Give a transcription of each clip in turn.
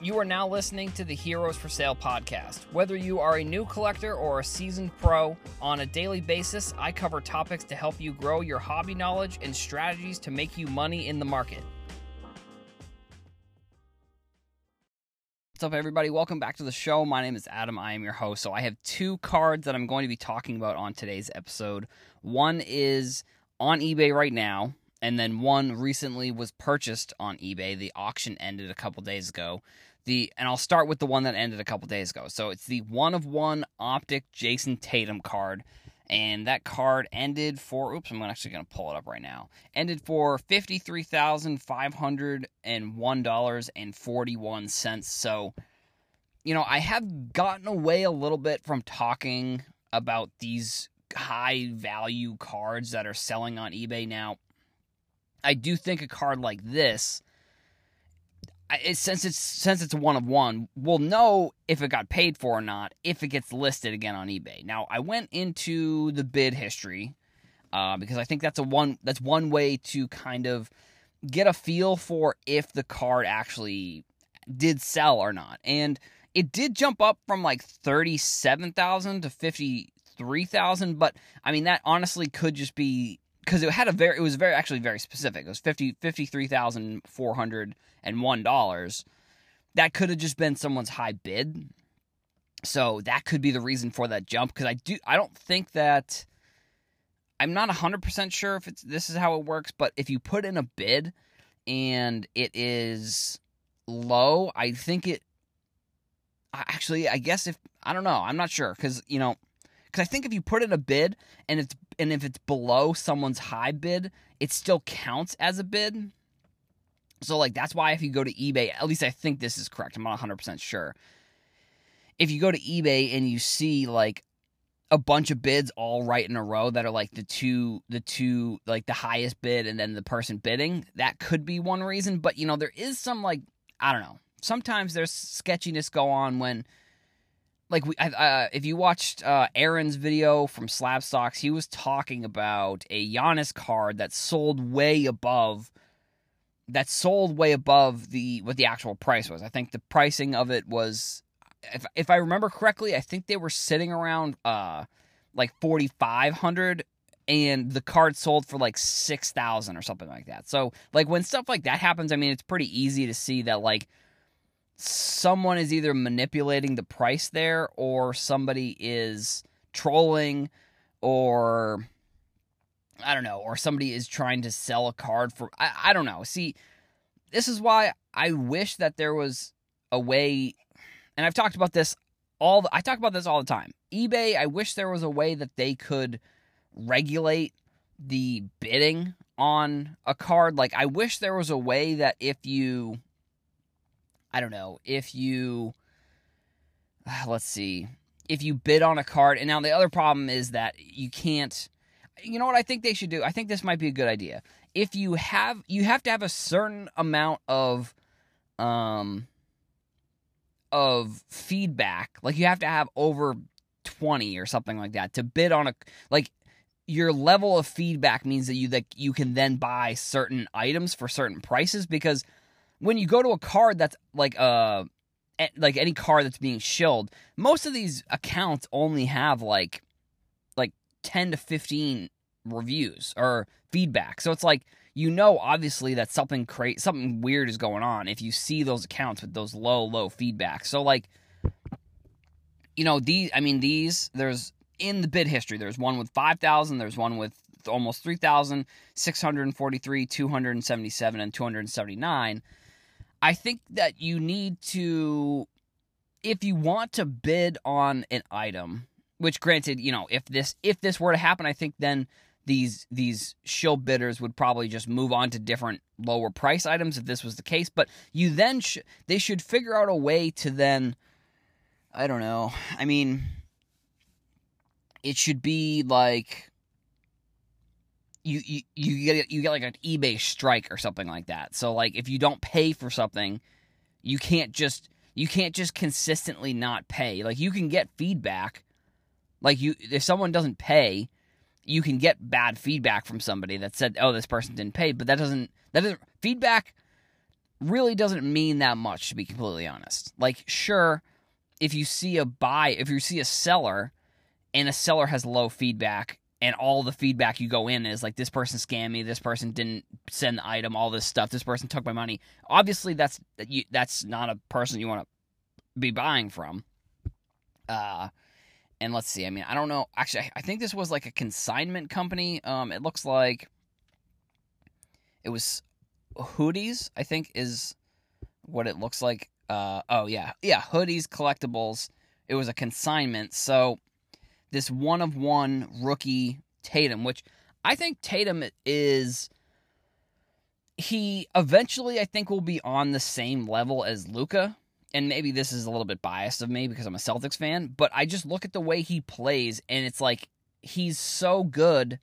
You are now listening to the Heroes for Sale podcast. Whether you are a new collector or a seasoned pro, on a daily basis, I cover topics to help you grow your hobby knowledge and strategies to make you money in the market. What's up, everybody? Welcome back to the show. My name is Adam. I am your host. So I have two cards that I'm going to be talking about on today's episode. One is on eBay right now, and then one recently was purchased on eBay. The auction ended a couple days ago. And I'll start with the one that ended a couple days ago. So it's the 1/1 Optic Jason Tatum card. And that card ended for, I'm actually going to pull it up right now, ended for $53,501.41. So, you know, I have gotten away a little bit from talking about these high-value cards that are selling on eBay now. I do think a card like this, since it's 1/1, we'll know if it got paid for or not if it gets listed again on eBay. Now, I went into the bid history because I think that's one way to kind of get a feel for if the card actually did sell or not. And it did jump up from like $37,000 to $53,000, but I mean that honestly could just be because it was very specific. It was $53,401. That could have just been someone's high bid. So that could be the reason for that jump. Because I'm not 100% sure if this is how it works. But if you put in a bid and it is low, I think it actually, I guess if I don't know, I'm not sure because you know. Because I think if you put in a bid and if it's below someone's high bid, it still counts as a bid. So, like, that's why if you go to eBay, at least I think this is correct. I'm not 100% sure. If you go to eBay and you see, like, a bunch of bids all right in a row that are, like, the two, like, the highest bid and then the person bidding, that could be one reason. But, you know, there is some, like, I don't know. Sometimes there's sketchiness go on when... Like, if you watched Aaron's video from Slab Stocks, he was talking about a Giannis card that sold way above what the actual price was. I think the pricing of it was, if I remember correctly, I think they were sitting around like $4,500, and the card sold for like $6,000 or something like that. So, like, when stuff like that happens, I mean, it's pretty easy to see that, like, someone is either manipulating the price there or somebody is trolling or, I don't know, or somebody is trying to sell a card for, I don't know. See, this is why I wish that there was a way, and I've talked about this all the time. eBay, I wish there was a way that they could regulate the bidding on a card. Like, I wish there was a way that if you bid on a card, and now the other problem is that you can't, you know what I think they should do? I think this might be a good idea. If you have to have a certain amount of feedback, like you have to have over 20 or something like that to bid on a, like your level of feedback means that you can then buy certain items for certain prices because when you go to a card that's like any card that's being shilled, most of these accounts only have like 10 to 15 reviews or feedback. So it's like, you know, obviously that something weird is going on if you see those accounts with those low feedback. So like, you know, there's in the bid history, there's one with 5,000, there's one with almost 3,000, 643, 277, and 279. I think that you need to, if you want to bid on an item, which granted, you know, if this were to happen, I think then these shill bidders would probably just move on to different lower price items if this was the case. But you then they should figure out a way to then, I don't know. I mean, it should be like you get like an eBay strike or something like that. So like if you don't pay for something, you can't just consistently not pay. Like you can get feedback. Like if someone doesn't pay, you can get bad feedback from somebody that said, "Oh, this person didn't pay," but that doesn't feedback really doesn't mean that much, to be completely honest. Like, sure, if you see a buy, if you see a seller, and a seller has low feedback, and all the feedback you go in is like, this person scammed me, this person didn't send the item, all this stuff, this person took my money. Obviously, that's not a person you want to be buying from. And let's see, I mean, I don't know. Actually, I think this was like a consignment company. It looks like it was hoodies, I think is what it looks like. Oh, yeah. Yeah, hoodies, collectibles. It was a consignment, so... This one-of-one rookie Tatum, which I think Tatum is... He eventually, I think, will be on the same level as Luka. And maybe this is a little bit biased of me because I'm a Celtics fan. But I just look at the way he plays, and it's like he's so good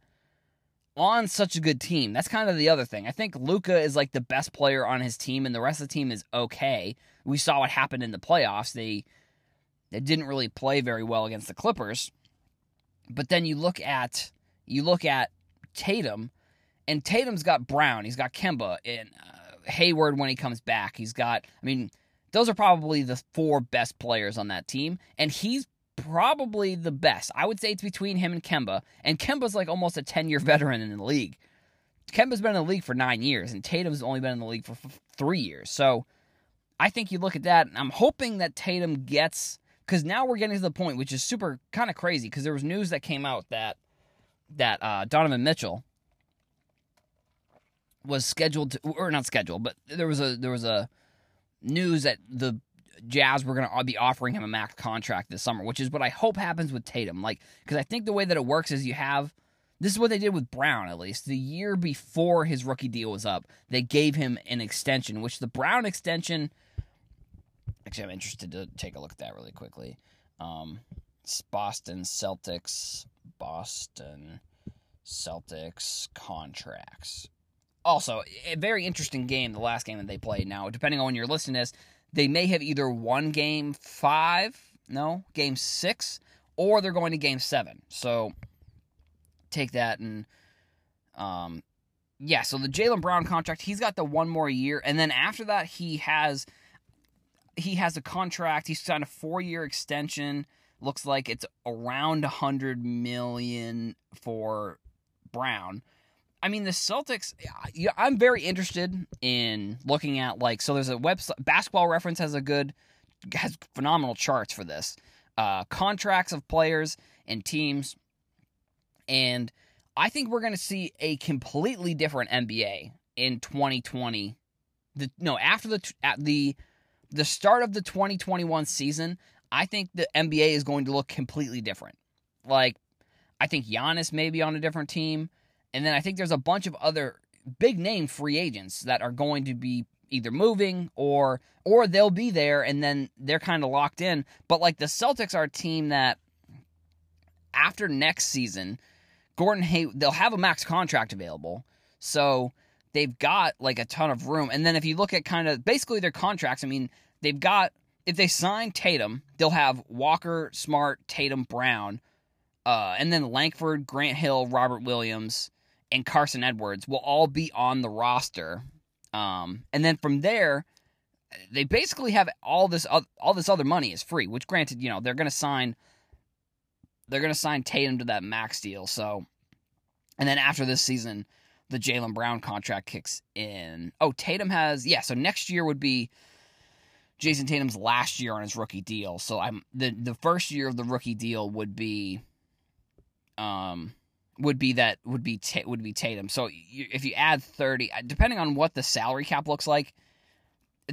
on such a good team. That's kind of the other thing. I think Luka is like the best player on his team, and the rest of the team is okay. We saw what happened in the playoffs. They didn't really play very well against the Clippers. But then you look at Tatum, and Tatum's got Brown, he's got Kemba, and Hayward when he comes back. He's got, I mean, those are probably the four best players on that team, and he's probably the best. I would say it's between him and Kemba, and Kemba's like almost a 10-year veteran in the league. Kemba's been in the league for 9 years, and Tatum's only been in the league for 3 years. So I think you look at that, and I'm hoping that Tatum gets... Because now we're getting to the point, which is super kind of crazy, because there was news that came out that Donovan Mitchell was scheduled to, or not scheduled, but there was a news that the Jazz were going to be offering him a max contract this summer, which is what I hope happens with Tatum. Like, because I think the way that it works is you have, this is what they did with Brown, at least the year before his rookie deal was up, they gave him an extension, which the Brown extension. Actually, I'm interested to take a look at that really quickly. Boston Celtics contracts. Also, a very interesting game, the last game that they played. Now, depending on when you're listening to this, they may have either won game 6, or they're going to game 7. So, take that and... yeah, so the Jaylen Brown contract, he's got the one more year, and then after that, he has a contract. He's signed a 4-year extension. Looks like it's around $100 million for Brown. I mean, the Celtics, I'm very interested in looking at, like, so there's a website, Basketball Reference has phenomenal charts for this. Contracts of players and teams. And I think we're going to see a completely different NBA in 2020. After the start of the 2021 season, I think the NBA is going to look completely different. Like, I think Giannis may be on a different team, and then I think there's a bunch of other big-name free agents that are going to be either moving or they'll be there, and then they're kind of locked in. But, like, the Celtics are a team that, after next season, Gordon Hayward, they'll have a max contract available, so... They've got, like, a ton of room. And then if you look at kind of basically their contracts, I mean, they've got, if they sign Tatum, they'll have Walker, Smart, Tatum, Brown, and then Langford, Grant Hill, Robert Williams, and Carson Edwards will all be on the roster. And then from there, they basically have all this other money is free, which granted, you know, they're going to sign Tatum to that max deal. So, and then after this season, the Jaylen Brown contract kicks in. Oh, Tatum has... Yeah, so next year would be Jason Tatum's last year on his rookie deal. So the first year of the rookie deal would be Tatum. So if you add 30, depending on what the salary cap looks like,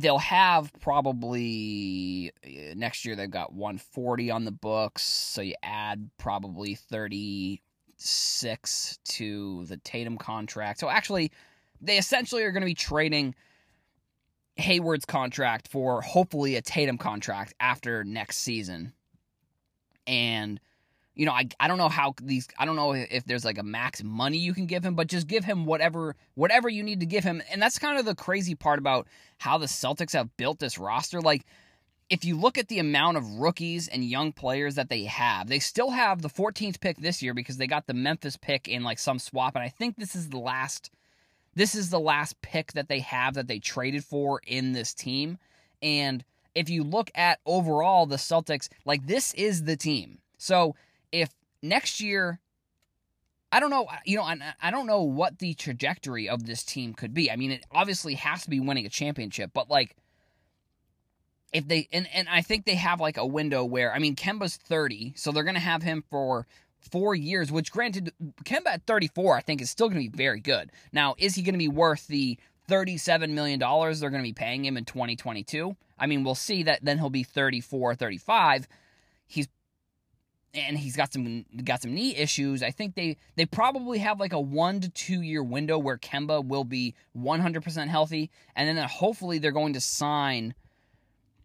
they'll have probably next year they've got 140 on the books. So you add probably 36 to the Tatum contract. So actually, they essentially are going to be trading Hayward's contract for hopefully a Tatum contract after next season. And, you know, I don't know if there's like a max money you can give him, but just give him whatever you need to give him. And that's kind of the crazy part about how the Celtics have built this roster. Like, if you look at the amount of rookies and young players that they still have the 14th pick this year because they got the Memphis pick in like some swap, and I think this is the last This is the last pick that they have that they traded for in this team. And if you look at overall the Celtics, like, this is the team. So if next year, I don't know, you know, I don't know what the trajectory of this team could be. I mean, it obviously has to be winning a championship, but like, if they, and I think they have like a window where, I mean, Kemba's 30, so they're going to have him for 4 years, which granted, Kemba at 34, I think is still going to be very good. Now, is he going to be worth the $37 million they're going to be paying him in 2022? I mean, we'll see. That then he'll be 34, 35. And he's got some knee issues. I think they probably have like a 1 to 2 year window where Kemba will be 100% healthy, and then hopefully they're going to sign.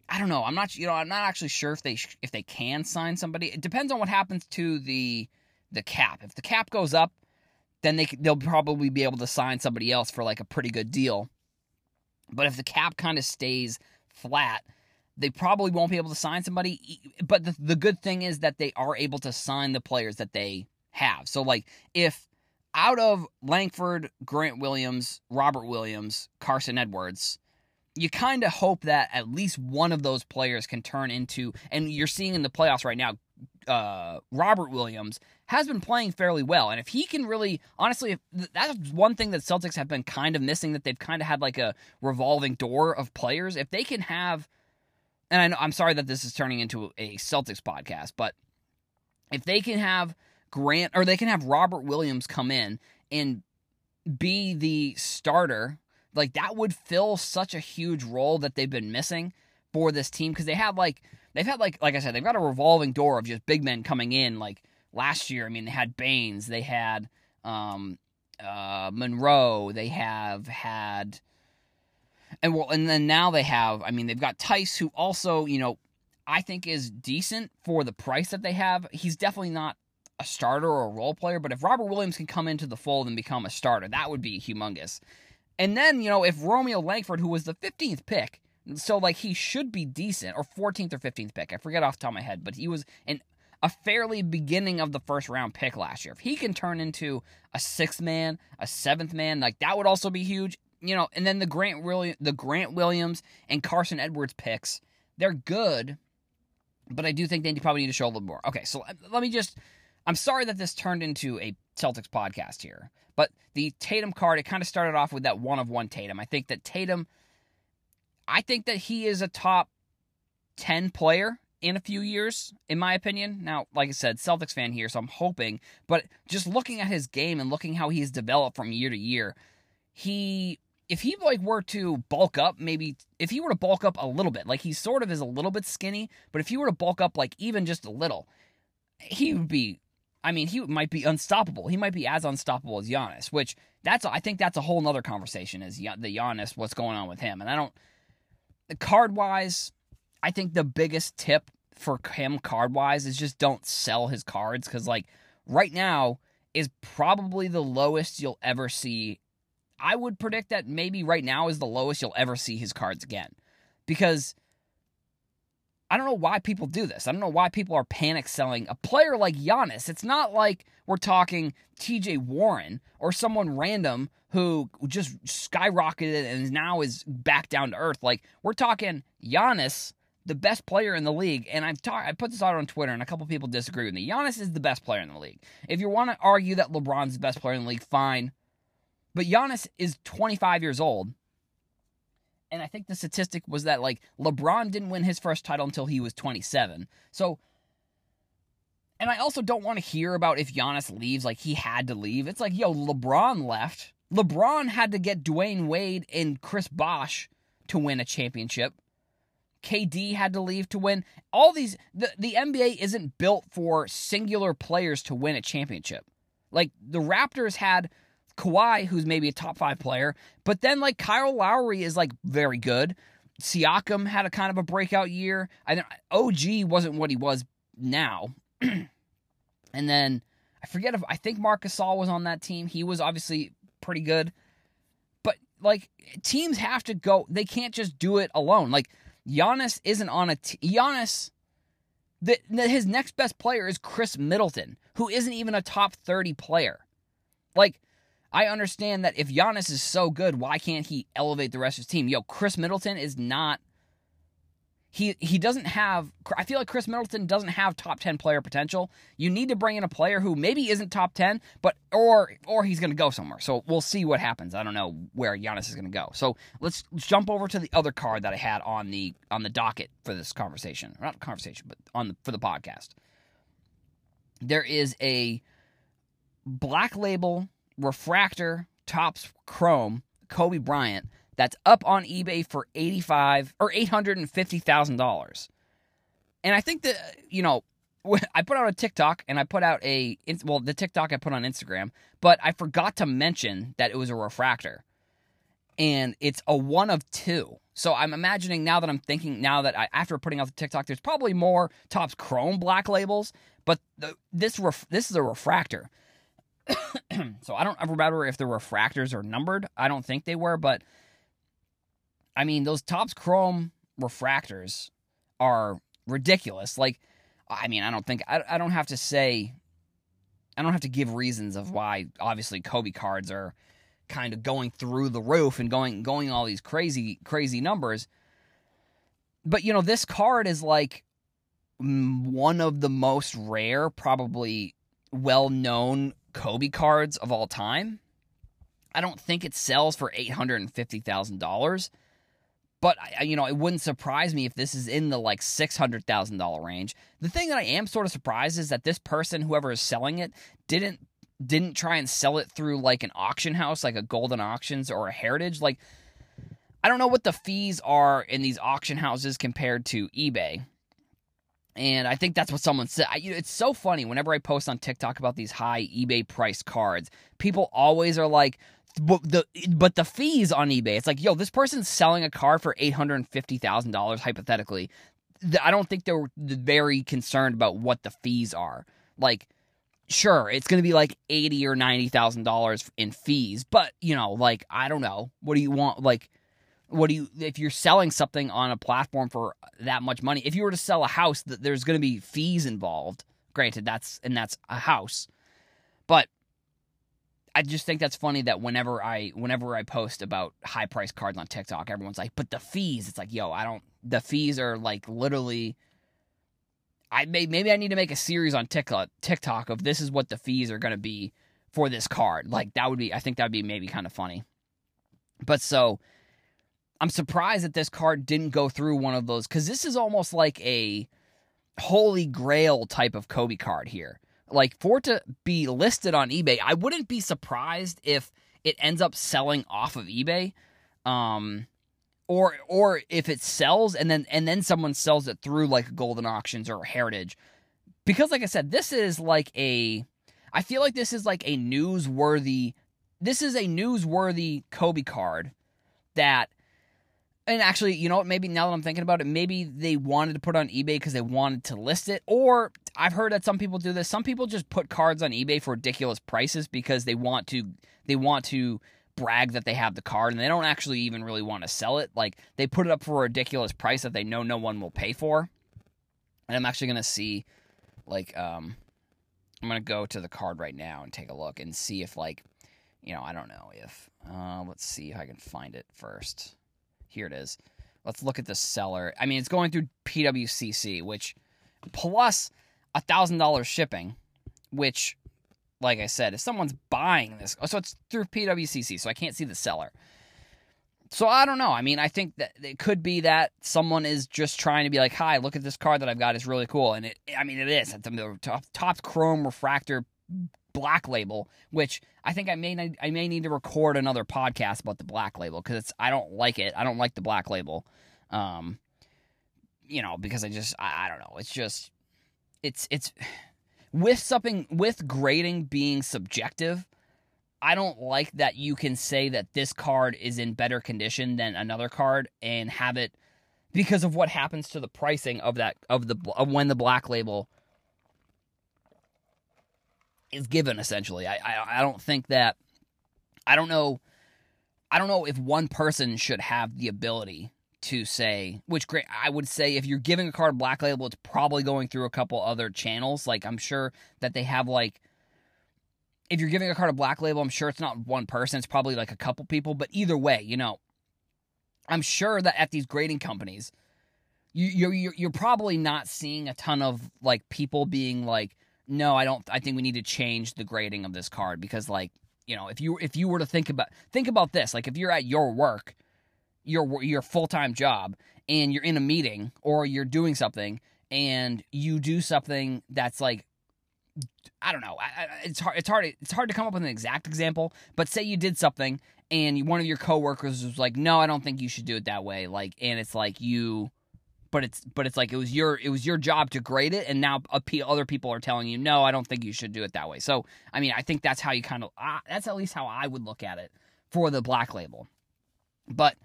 I don't know. I'm not actually sure if they can sign somebody. It depends on what happens to the cap. If the cap goes up, then they'll probably be able to sign somebody else for like a pretty good deal. But if the cap kind of stays flat, they probably won't be able to sign somebody, but the good thing is that they are able to sign the players that they have. So, like, if out of Langford, Grant Williams, Robert Williams, Carson Edwards, you kind of hope that at least one of those players can turn into, and you're seeing in the playoffs right now, Robert Williams has been playing fairly well. And if he can really, honestly, that's one thing that Celtics have been kind of missing, that they've kind of had like a revolving door of players. If they can have... And I know, I'm sorry that this is turning into a Celtics podcast, but if they can have Grant, or they can have Robert Williams come in and be the starter, like, that would fill such a huge role that they've been missing for this team, because they've had like I said, they've got a revolving door of just big men coming in. Like last year, I mean, they had Baines, they had Monroe, they have had. And then now they have, I mean, they've got Tice, who also, you know, I think is decent for the price that they have. He's definitely not a starter or a role player, but if Robert Williams can come into the fold and become a starter, that would be humongous. And then, you know, if Romeo Langford, who was the 15th pick, so, like, he should be decent, or 14th or 15th pick, I forget off the top of my head, but he was a fairly beginning of the first round pick last year. If he can turn into a 6th man, a 7th man, like, that would also be huge. You know, and then the Grant Williams and Carson Edwards picks, they're good, but I do think they probably need to show a little more. Okay, so let me just, I'm sorry that this turned into a Celtics podcast here, but the Tatum card, it kind of started off with that one-of-one Tatum. I think that he is a top 10 player in a few years, in my opinion. Now, like I said, Celtics fan here, so I'm hoping, but just looking at his game and looking how he's developed from year to year, if he were to bulk up a little bit, like, he sort of is a little bit skinny, but if he were to bulk up, like, even just a little, he would be, I mean, he might be unstoppable. He might be as unstoppable as Giannis, which I think that's a whole nother conversation, is the Giannis, what's going on with him. And card-wise, I think the biggest tip for him card-wise is just don't sell his cards, because, like, right now is probably the lowest you'll ever see. I would predict that maybe right now is the lowest you'll ever see his cards again, because I don't know why people do this. I don't know why people are panic selling a player like Giannis. It's not like we're talking TJ Warren or someone random who just skyrocketed and now is back down to earth. Like, we're talking Giannis, the best player in the league, and I put this out on Twitter, and a couple people disagree with me. Giannis is the best player in the league. If you want to argue that LeBron's the best player in the league, fine. But Giannis is 25 years old, and I think the statistic was that, like, LeBron didn't win his first title until he was 27. So, and I also don't want to hear about if Giannis leaves, like, he had to leave. It's like, yo, LeBron left. LeBron had to get Dwayne Wade and Chris Bosch to win a championship. KD had to leave to win. All these, the NBA isn't built for singular players to win a championship. Like, the Raptors had Kawhi, who's maybe a top 5 player, but then, like, Kyle Lowry is, like, very good. Siakam had a kind of a breakout year. OG wasn't what he was now. And then I think Marc Gasol was on that team. He was obviously pretty good. But, like, teams have to go. They can't just do it alone. Like, Giannis isn't on a team. Giannis, his next best player is Chris Middleton, who isn't even a top 30 player. Like, I understand that if Giannis is so good, why can't he elevate the rest of his team? Yo, Chris Middleton is not... He doesn't have... I feel like Chris Middleton doesn't have top 10 player potential. You need to bring in a player who maybe isn't top 10, but or he's going to go somewhere. So we'll see what happens. I don't know where Giannis is going to go. So let's jump over to the other card that I had on the docket for this conversation. Not conversation, but for the podcast. There is a Black Label Refractor Topps Chrome Kobe Bryant that's up on eBay for $850,000. And I think that, you know, I put out a TikTok and I put out the TikTok I put on Instagram, but I forgot to mention that it was a refractor. And it's a 1 of 2. So I'm imagining after putting out the TikTok, there's probably more Topps Chrome Black Labels, but this is a refractor. So I don't remember if the refractors are numbered. I don't think they were, but I mean, those Topps Chrome refractors are ridiculous. Like, I mean, I don't have to give reasons of why, obviously, Kobe cards are kind of going through the roof and going all these crazy, crazy numbers. But, you know, this card is like one of the most rare, probably well-known Kobe cards of all time. I don't think it sells for $850,000, but you know, it wouldn't surprise me if this is in the like $600,000 range. The thing that I am sort of surprised is that this person, whoever is selling it, didn't try and sell it through like an auction house, like a Golden Auctions or a Heritage. Like, I don't know what the fees are in these auction houses compared to eBay. And I think that's what someone said. It's so funny. Whenever I post on TikTok about these high eBay price cards, people always are like, but the fees on eBay. It's like, yo, this person's selling a card for $850,000, hypothetically. I don't think they're very concerned about what the fees are. Like, sure, it's going to be like $80,000 or $90,000 in fees. But, you know, like, I don't know. What do you want? Like... if you're selling something on a platform for that much money, if you were to sell a house, there's going to be fees involved. Granted, that's a house. But I just think that's funny that whenever I post about high price cards on TikTok, everyone's like, but the fees. It's like, yo, the fees are like literally, maybe I need to make a series on TikTok of this is what the fees are going to be for this card. Like, I think that would be maybe kind of funny. But so... I'm surprised that this card didn't go through one of those, because this is almost like a holy grail type of Kobe card here. Like, for it to be listed on eBay, I wouldn't be surprised if it ends up selling off of eBay, or if it sells and then someone sells it through like Golden Auctions or Heritage, because like I said, this is a newsworthy Kobe card that. And actually, you know what, maybe now that I'm thinking about it, maybe they wanted to put it on eBay because they wanted to list it. Or I've heard that some people do this. Some people just put cards on eBay for ridiculous prices because they want to brag that they have the card, and they don't actually even really want to sell it. Like, they put it up for a ridiculous price that they know no one will pay for. And I'm actually going to see, like, I'm going to go to the card right now and take a look and see if, like, you know, I don't know if, let's see if I can find it first. Here it is. Let's look at the seller. I mean, it's going through PWCC, which plus $1,000 shipping, which, like I said, if someone's buying this, so it's through PWCC, so I can't see the seller. So I don't know. I mean, I think that it could be that someone is just trying to be like, hi, look at this card that I've got. It's really cool. And it is. It's a Topps Chrome Refractor Black Label, which I think I may need to record another podcast about the Black Label, because I don't like it. I don't like the Black Label, you know, because I don't know. It's just it's with something, with grading being subjective, I don't like that you can say that this card is in better condition than another card and have it, because of what happens to the pricing of when the Black Label is given, essentially. I don't think that... I don't know if one person should have the ability to say... Which, great, I would say if you're giving a card a Black Label, it's probably going through a couple other channels. Like, I'm sure that they have, like... if you're giving a card a black label, I'm sure it's not one person. It's probably like a couple people. But either way, you know, I'm sure that at these grading companies, you're probably not seeing a ton of, like, people being like, no, I think we need to change the grading of this card. Because, like, you know, if you were to think about this, like, if you're at your work, your full-time job, and you're in a meeting or you're doing something and you do something that's like, I don't know. It's hard to come up with an exact example, but say you did something and one of your coworkers was like, "No, I don't think you should do it that way." Like, and it's like you, but it's like it was your job to grade it, and now other people are telling you, "No, I don't think you should do it that way." So, I mean, I think that's how you kind of that's at least how I would look at it for the black label. But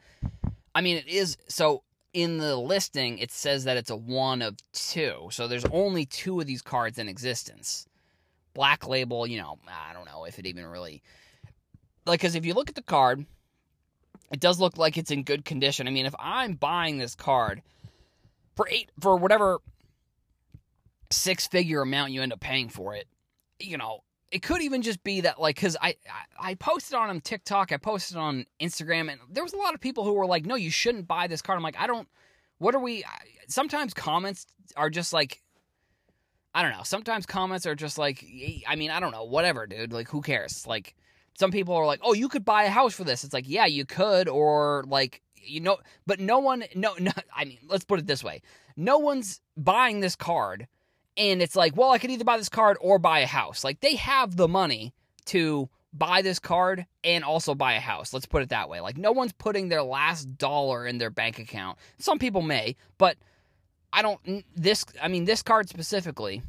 I mean, it is so. In the listing, it says that it's a 1 of 2, so there's only 2 of these cards in existence. Black label, you know, I don't know if it even really... Like, because if you look at the card, it does look like it's in good condition. I mean, if I'm buying this card for whatever 6-figure amount you end up paying for it, you know, it could even just be that, like, because I posted on TikTok, I posted on Instagram, and there was a lot of people who were like, no, you shouldn't buy this card. I'm like, sometimes comments are just like, I don't know, sometimes comments are just like, I mean, I don't know, whatever, dude, like, who cares? Like, some people are like, oh, you could buy a house for this. It's like, yeah, you could, or, like, you know, but no one, I mean, let's put it this way. No one's buying this card. And it's like, well, I could either buy this card or buy a house. Like, they have the money to buy this card and also buy a house. Let's put it that way. Like, no one's putting their last dollar in their bank account. Some people may, but this card specifically,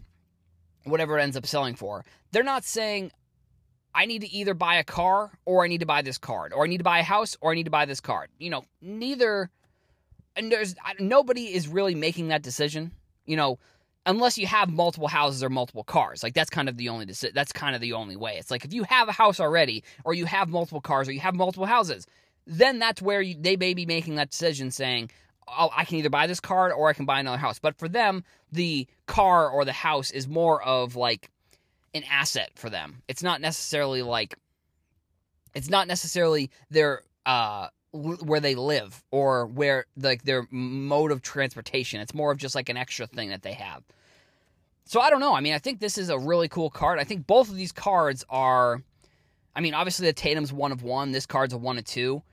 whatever it ends up selling for, they're not saying, I need to either buy a car or I need to buy this card, or I need to buy a house or I need to buy this card. You know, neither, and nobody is really making that decision, you know, unless you have multiple houses or multiple cars. Like, that's kind of the only way. It's like, if you have a house already, or you have multiple cars, or you have multiple houses, then that's where they may be making that decision, saying, oh, I can either buy this card or I can buy another house. But for them, the car or the house is more of like an asset for them. It's not necessarily like, it's not necessarily their where they live or where, like, their mode of transportation. It's more of just like an extra thing that they have. So I don't know. I mean, I think this is a really cool card. I think both of these cards are, I mean, obviously the Tatum's 1 of 1. This card's a 1 of 2.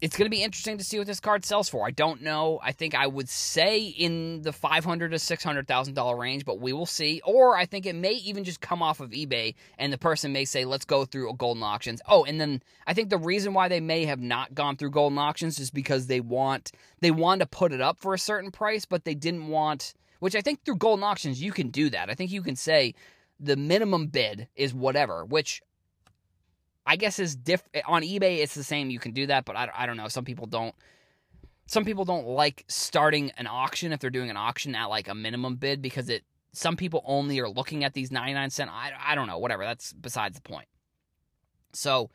It's going to be interesting to see what this card sells for. I don't know. I think I would say in the $500,000 to $600,000 range, but we will see. Or I think it may even just come off of eBay, and the person may say, let's go through a Golden Auctions. Oh, and then I think the reason why they may have not gone through Golden Auctions is because they wanted to put it up for a certain price, but they didn't want, which I think through Golden Auctions you can do that. I think you can say the minimum bid is whatever, which I guess is different on eBay. It's the same. You can do that, but I don't know. Some people don't like starting an auction if they're doing an auction at like a minimum bid, because some people only are looking at these 99 cent. I don't know, whatever. That's besides the point. So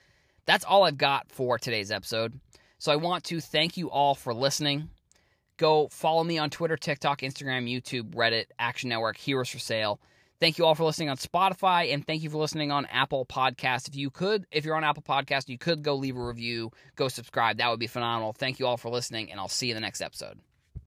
that's all I've got for today's episode. So I want to thank you all for listening. Go follow me on Twitter, TikTok, Instagram, YouTube, Reddit, Action Network, Heroes for Sale. Thank you all for listening on Spotify, and thank you for listening on Apple Podcasts. If you're on Apple Podcasts, you could go leave a review, go subscribe. That would be phenomenal. Thank you all for listening, and I'll see you in the next episode.